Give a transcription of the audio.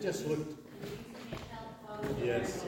just looked. Yes.